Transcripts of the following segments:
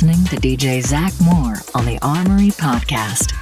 listening to DJ Zach Moore on the Armory Podcast.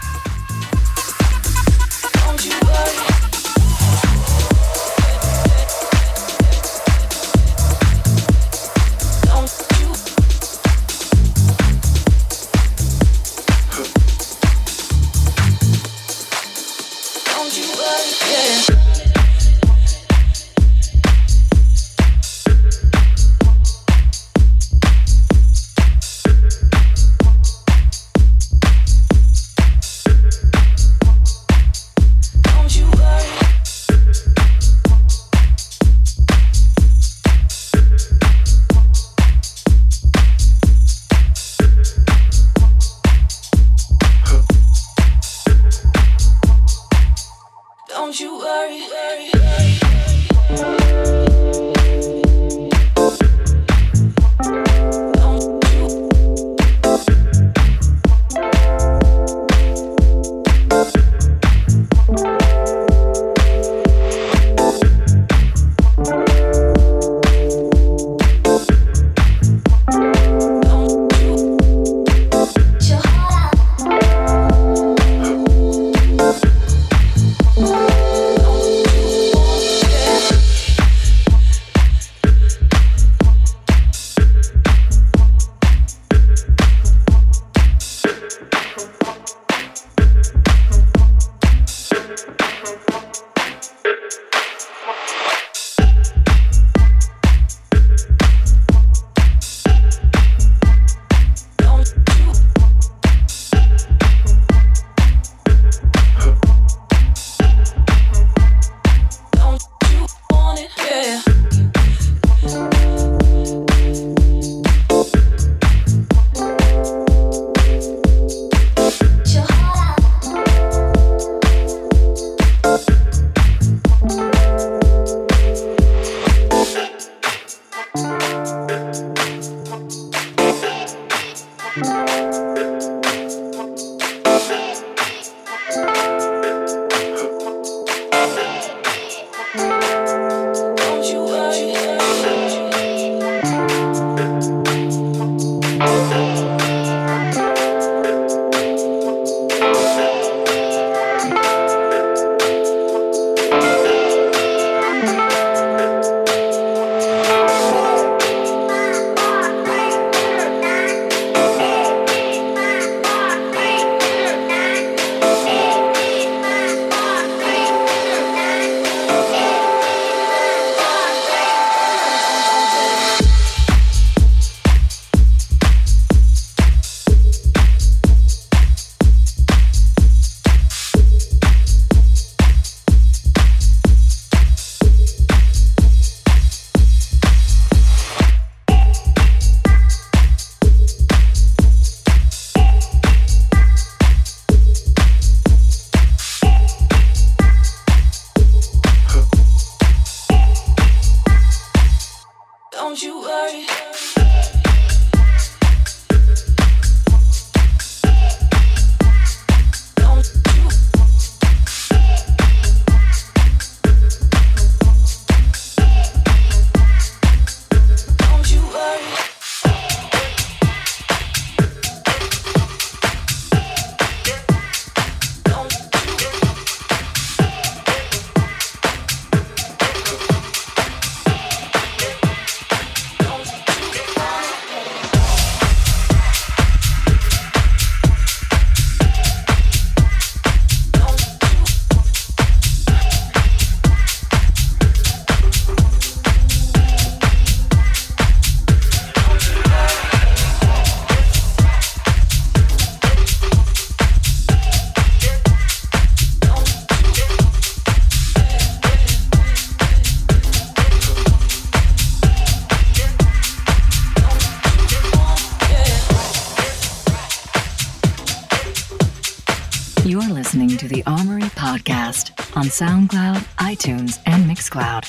You're listening to the Armory Podcast on SoundCloud, iTunes, and Mixcloud.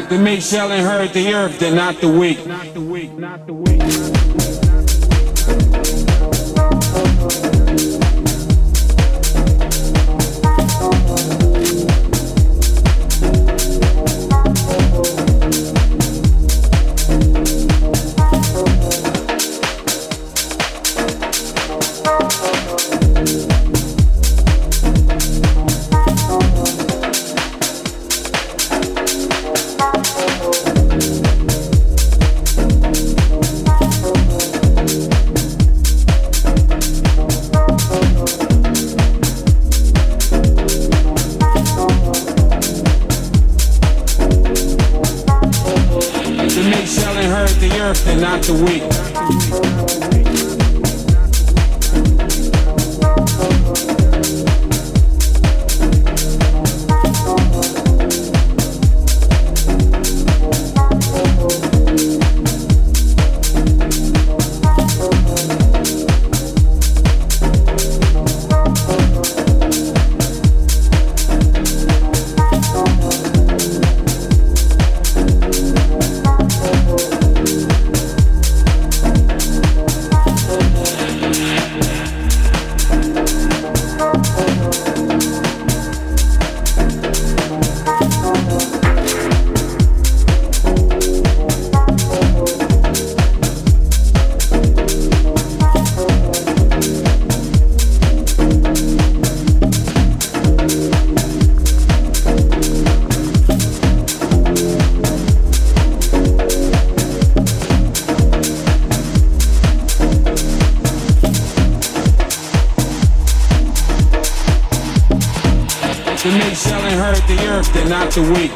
If it makes selling hurt the earth, then not the weak. Not the weak, not the weak. To make selling hurt the earth, then not the weak.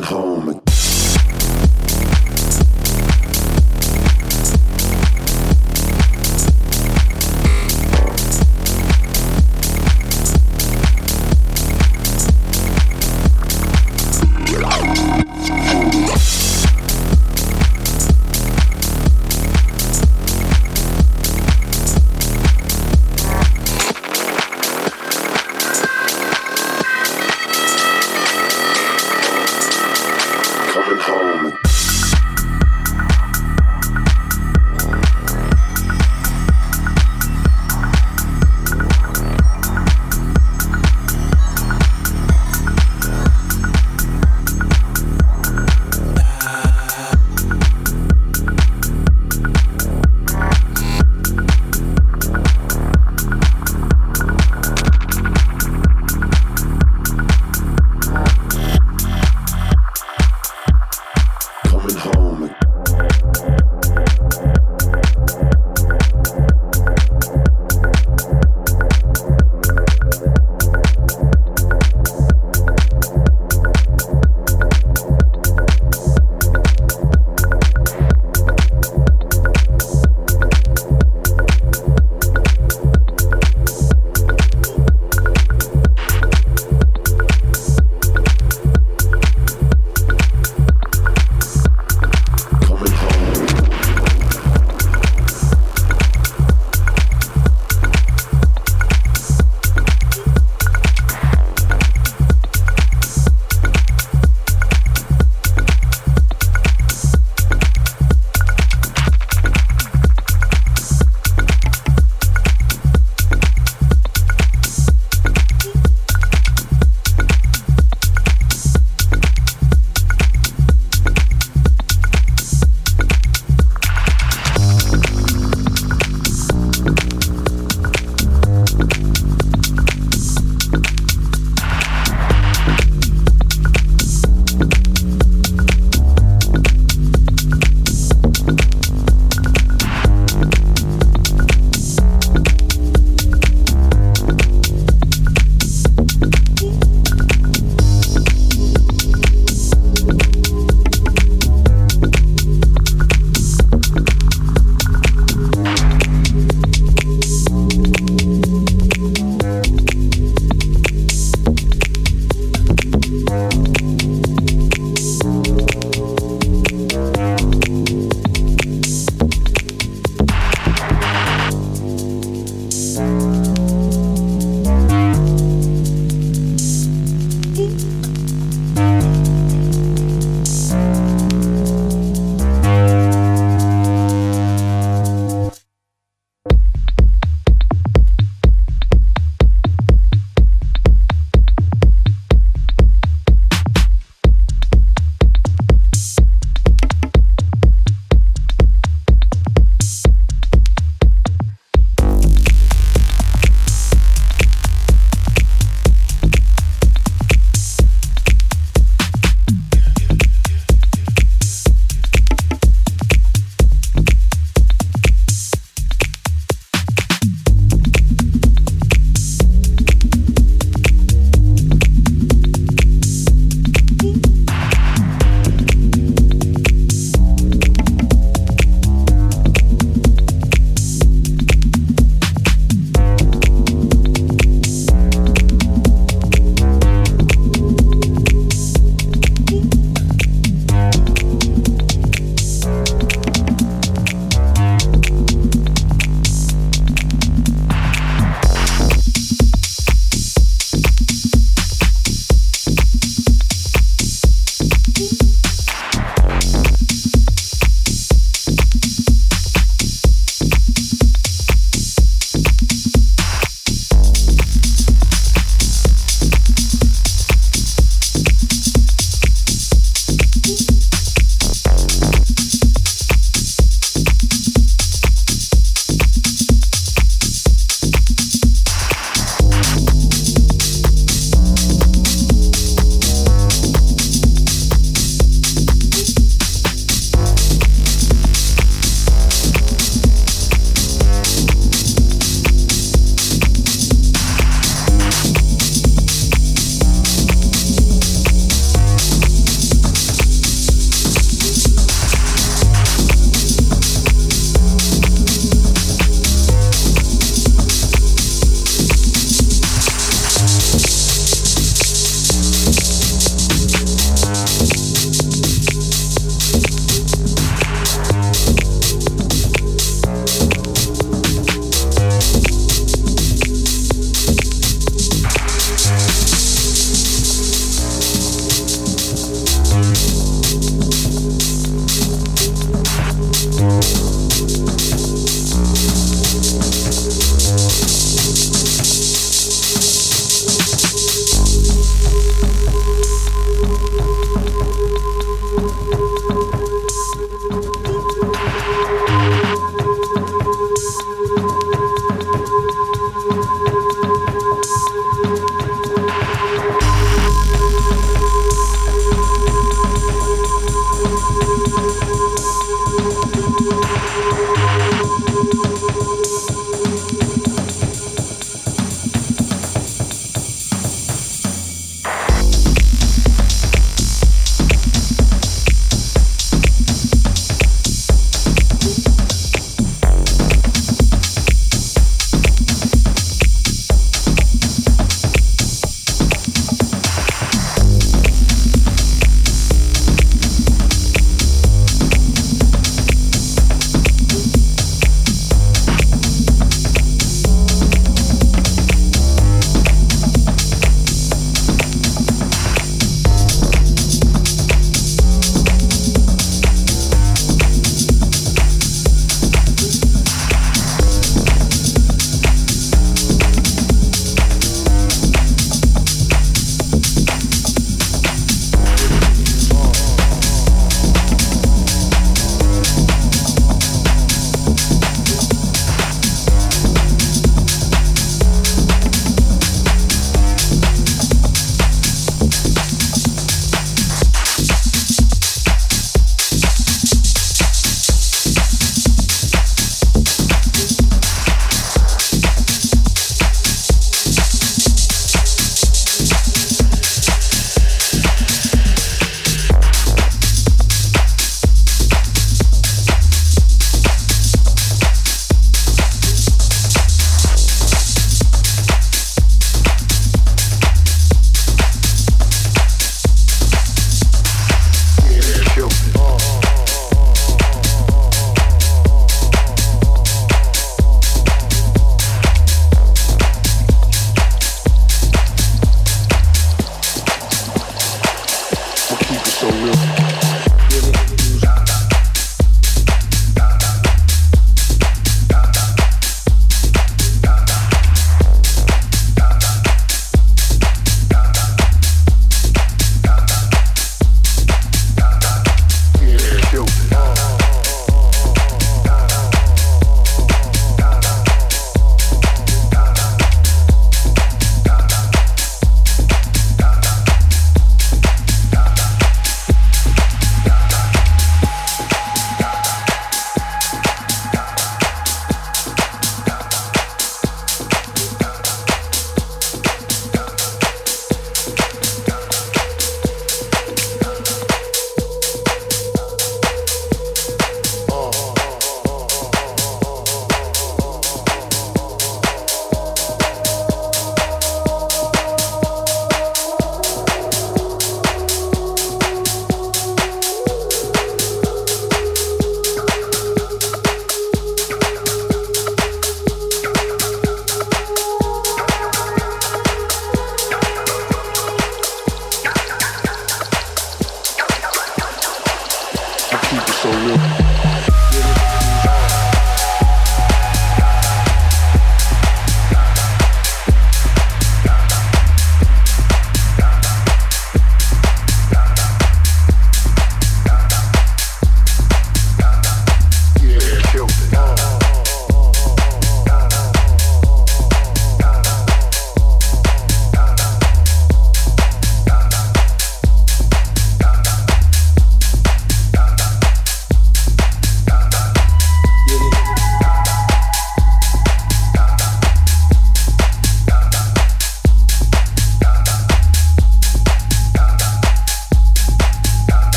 coming home.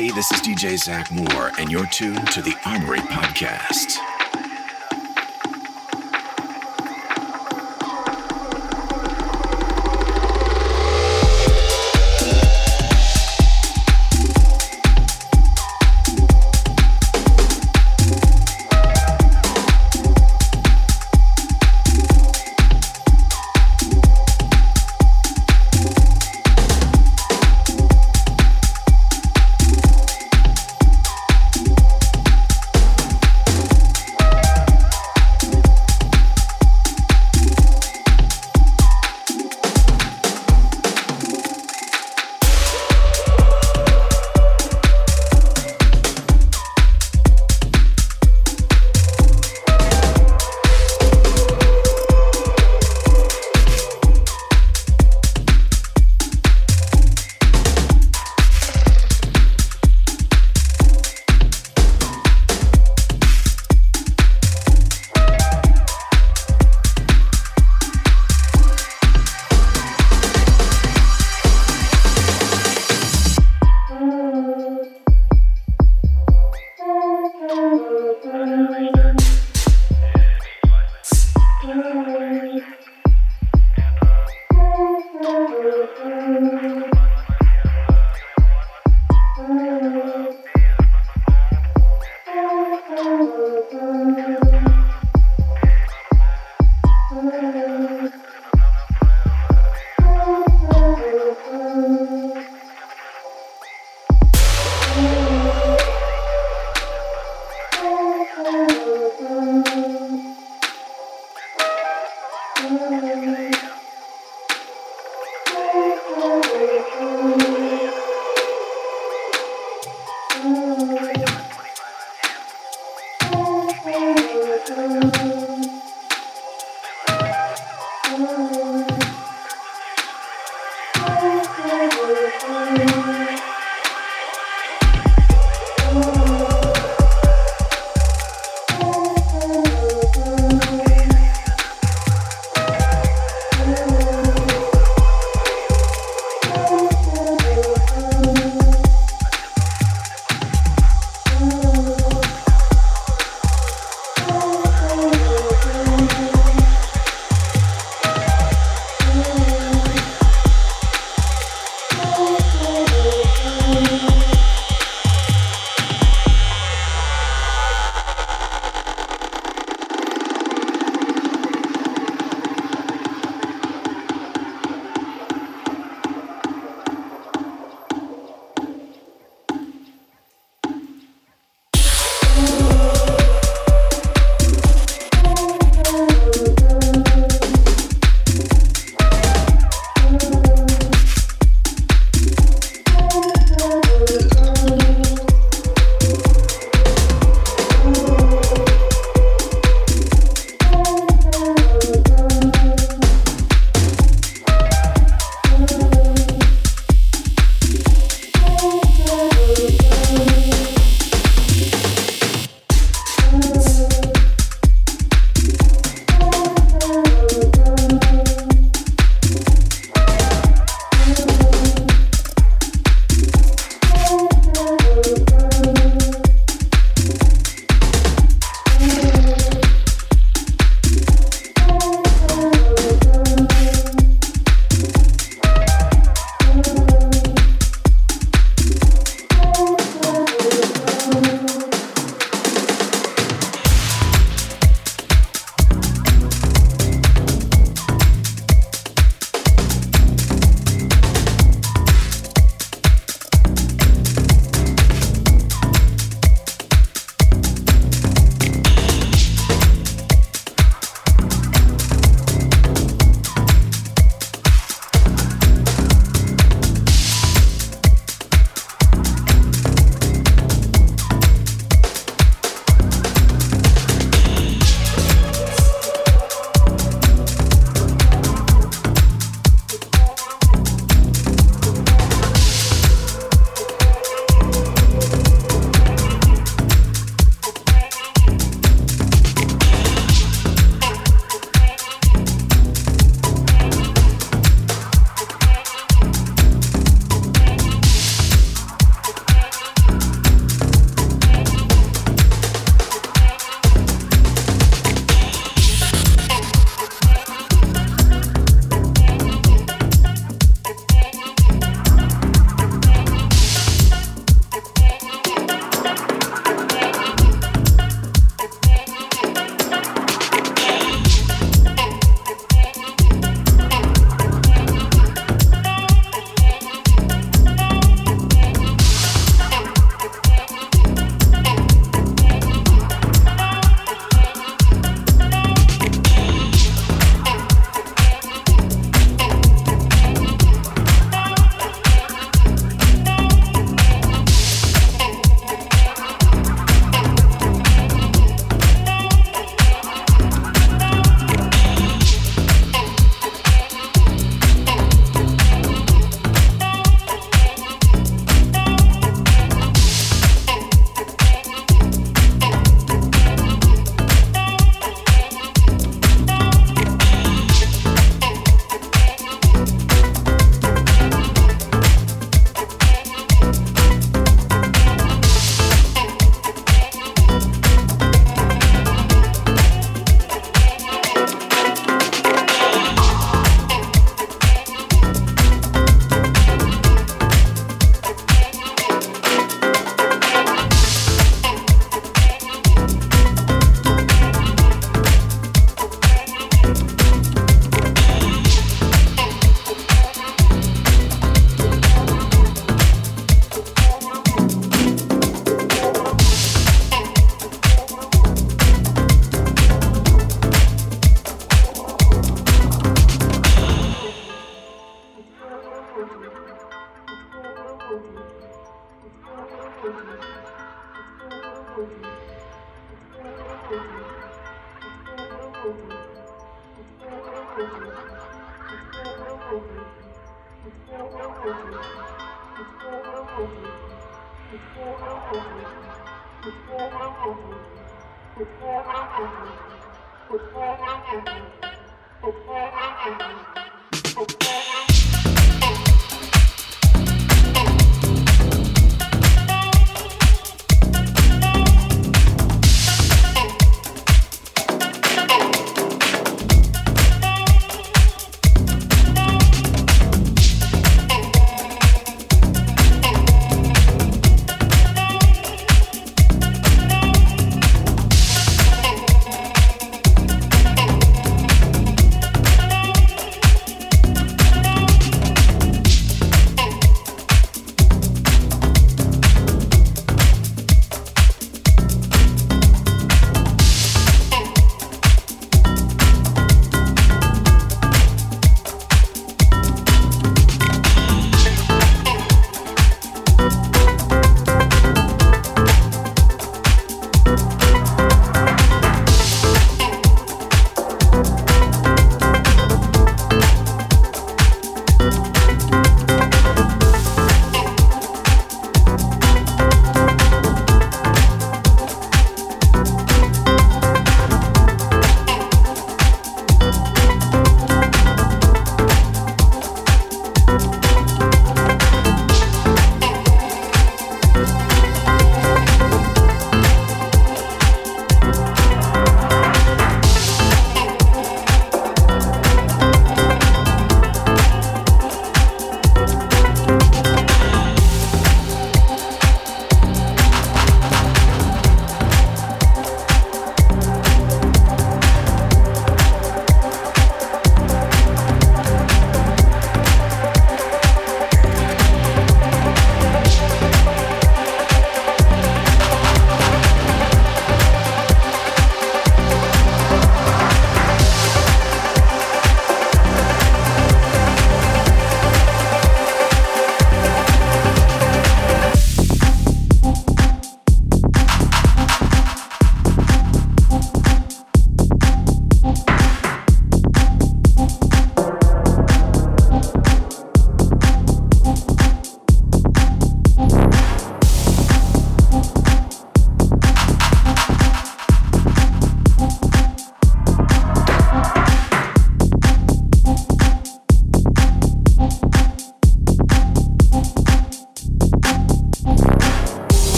Hey, this is DJ Zach Moore, and you're tuned to the Armory Podcast.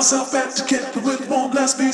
Myself back to get the whip on, that's me.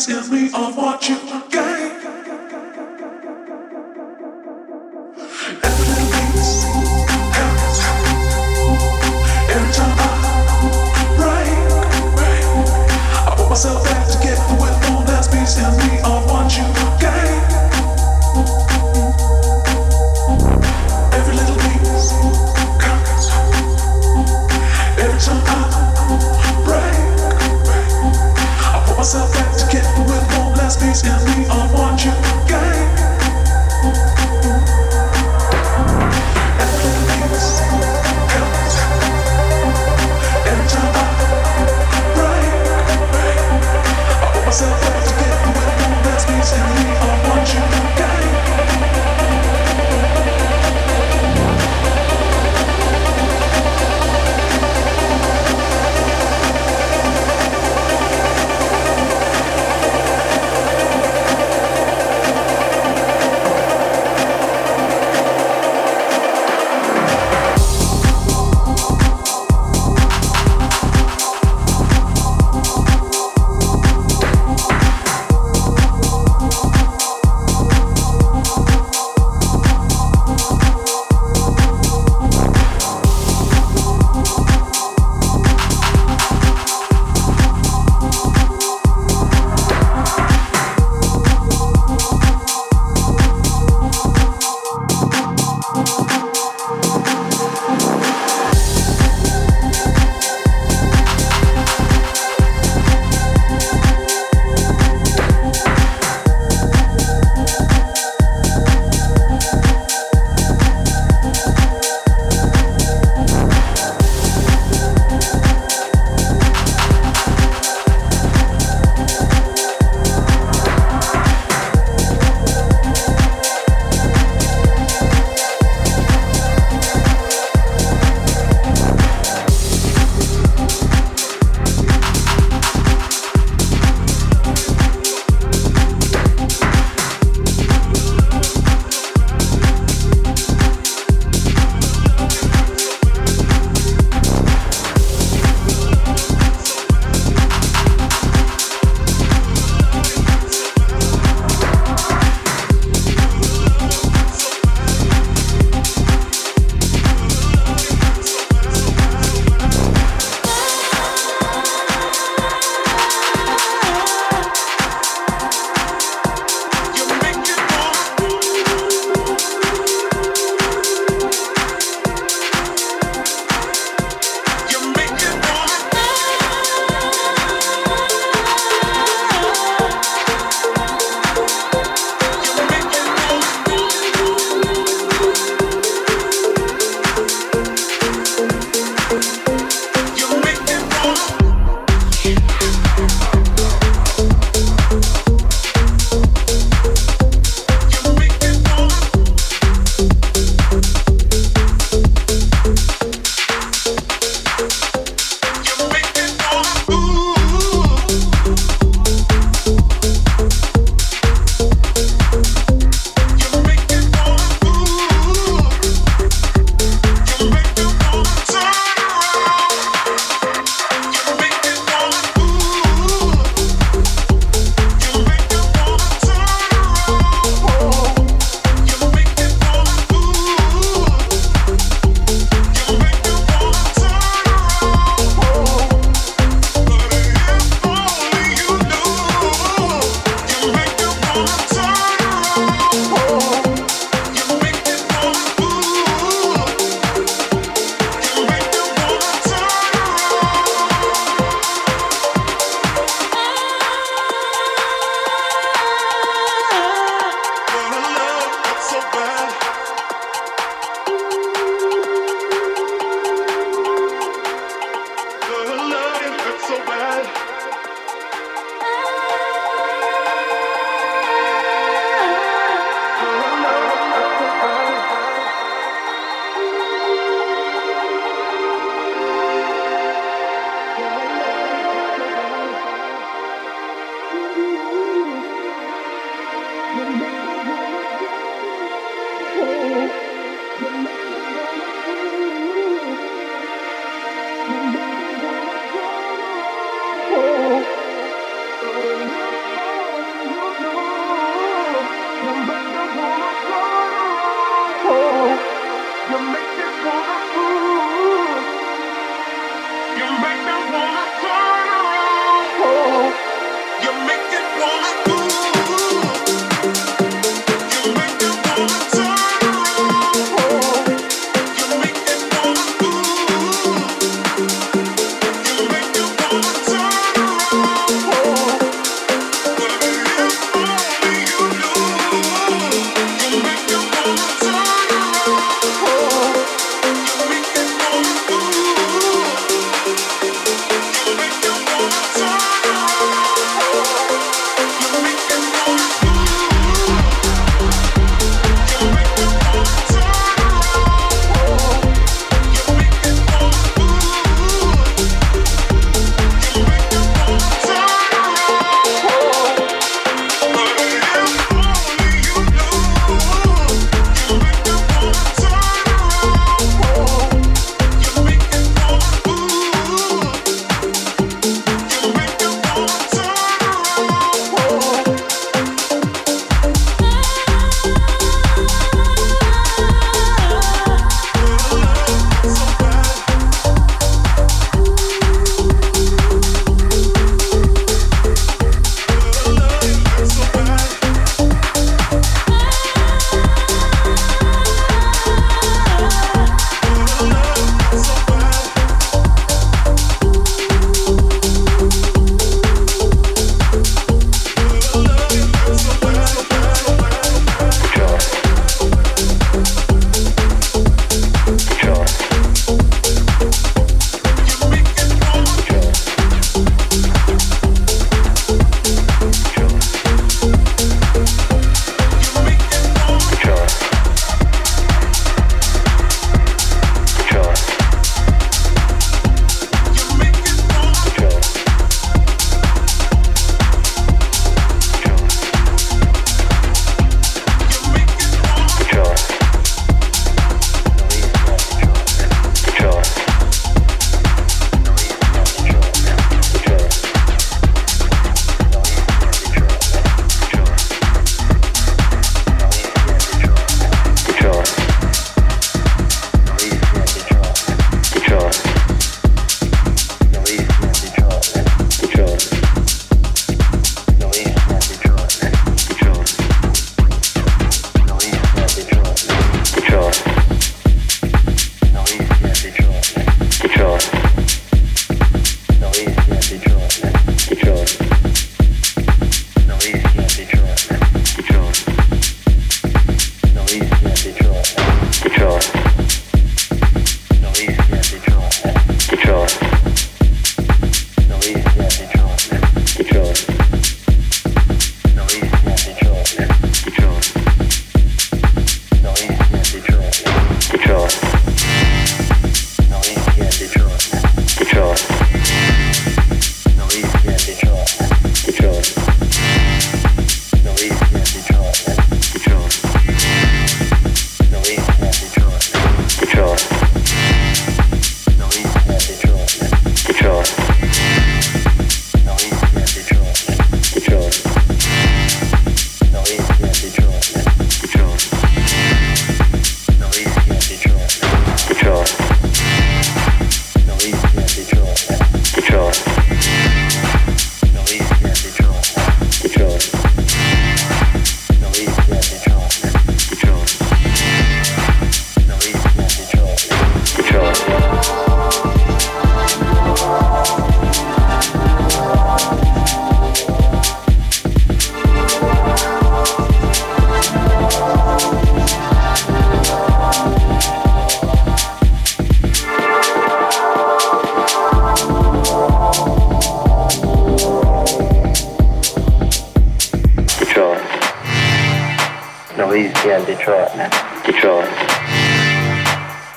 he's in Detroit, man. Detroit.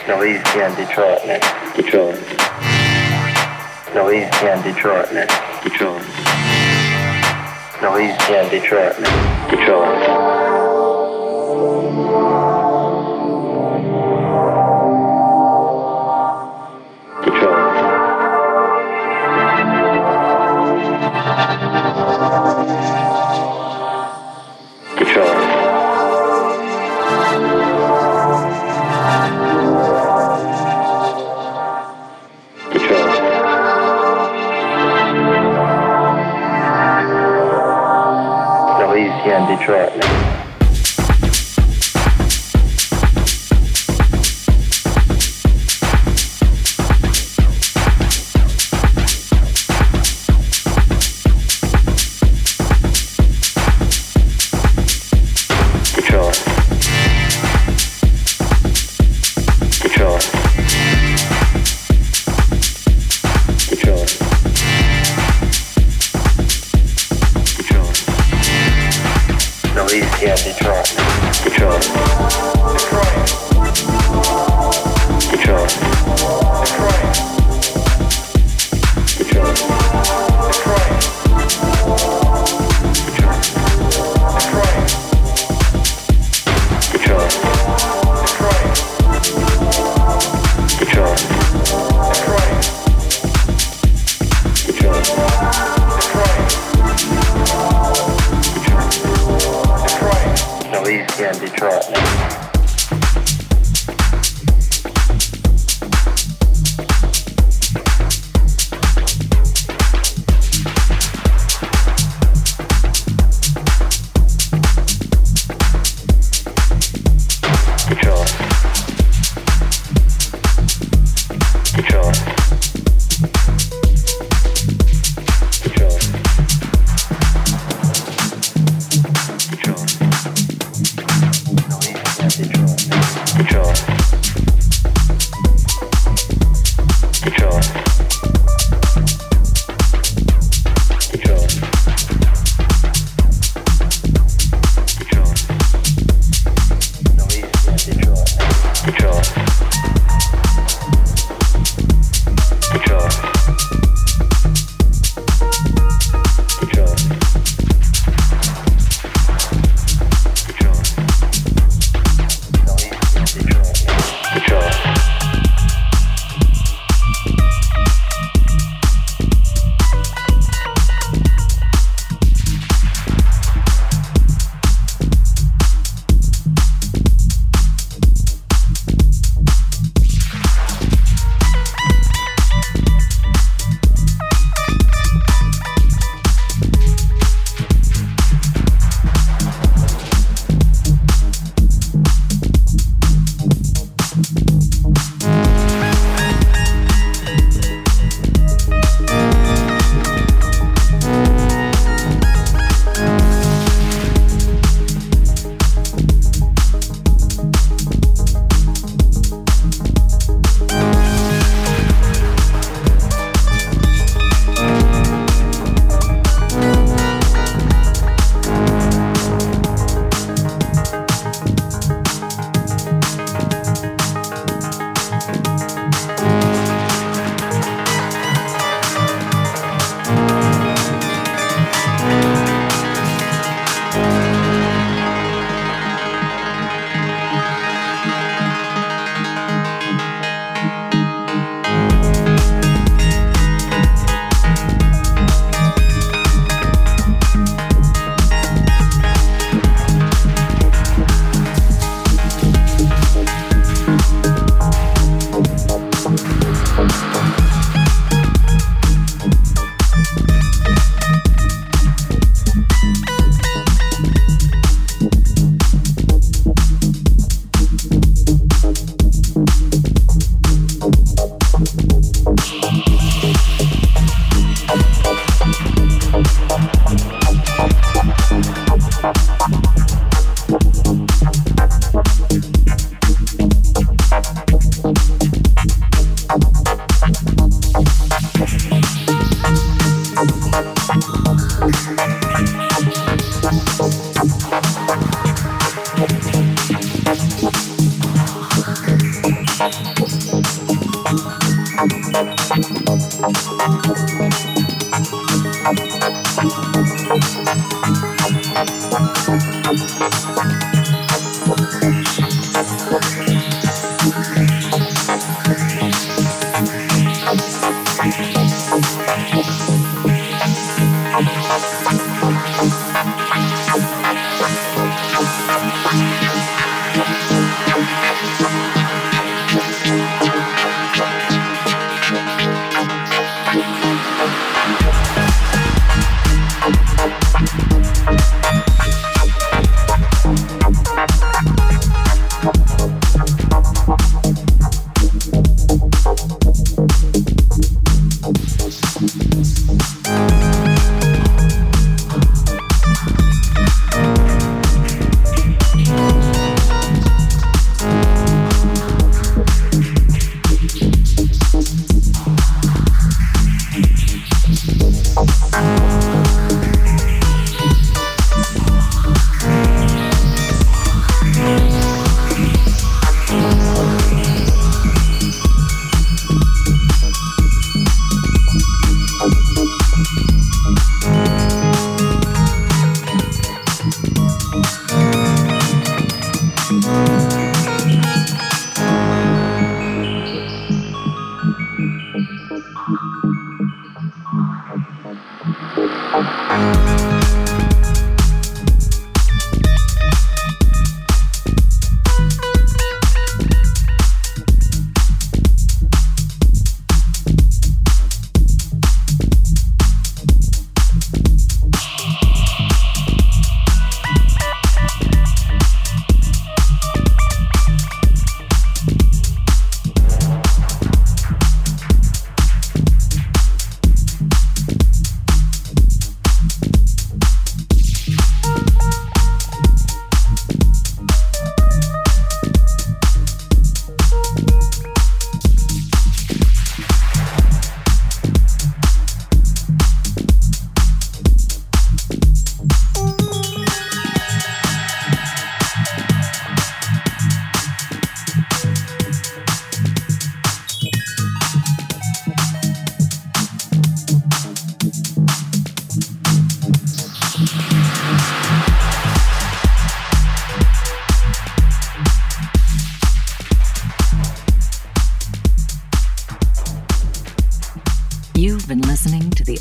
No, he's in Detroit, man. Detroit. No, he's in Detroit, man. Detroit. No, he's in Detroit, man. Detroit. Detroit.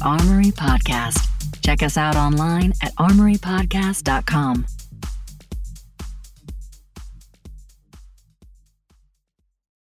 Armory Podcast. Check us out online at armorypodcast.com.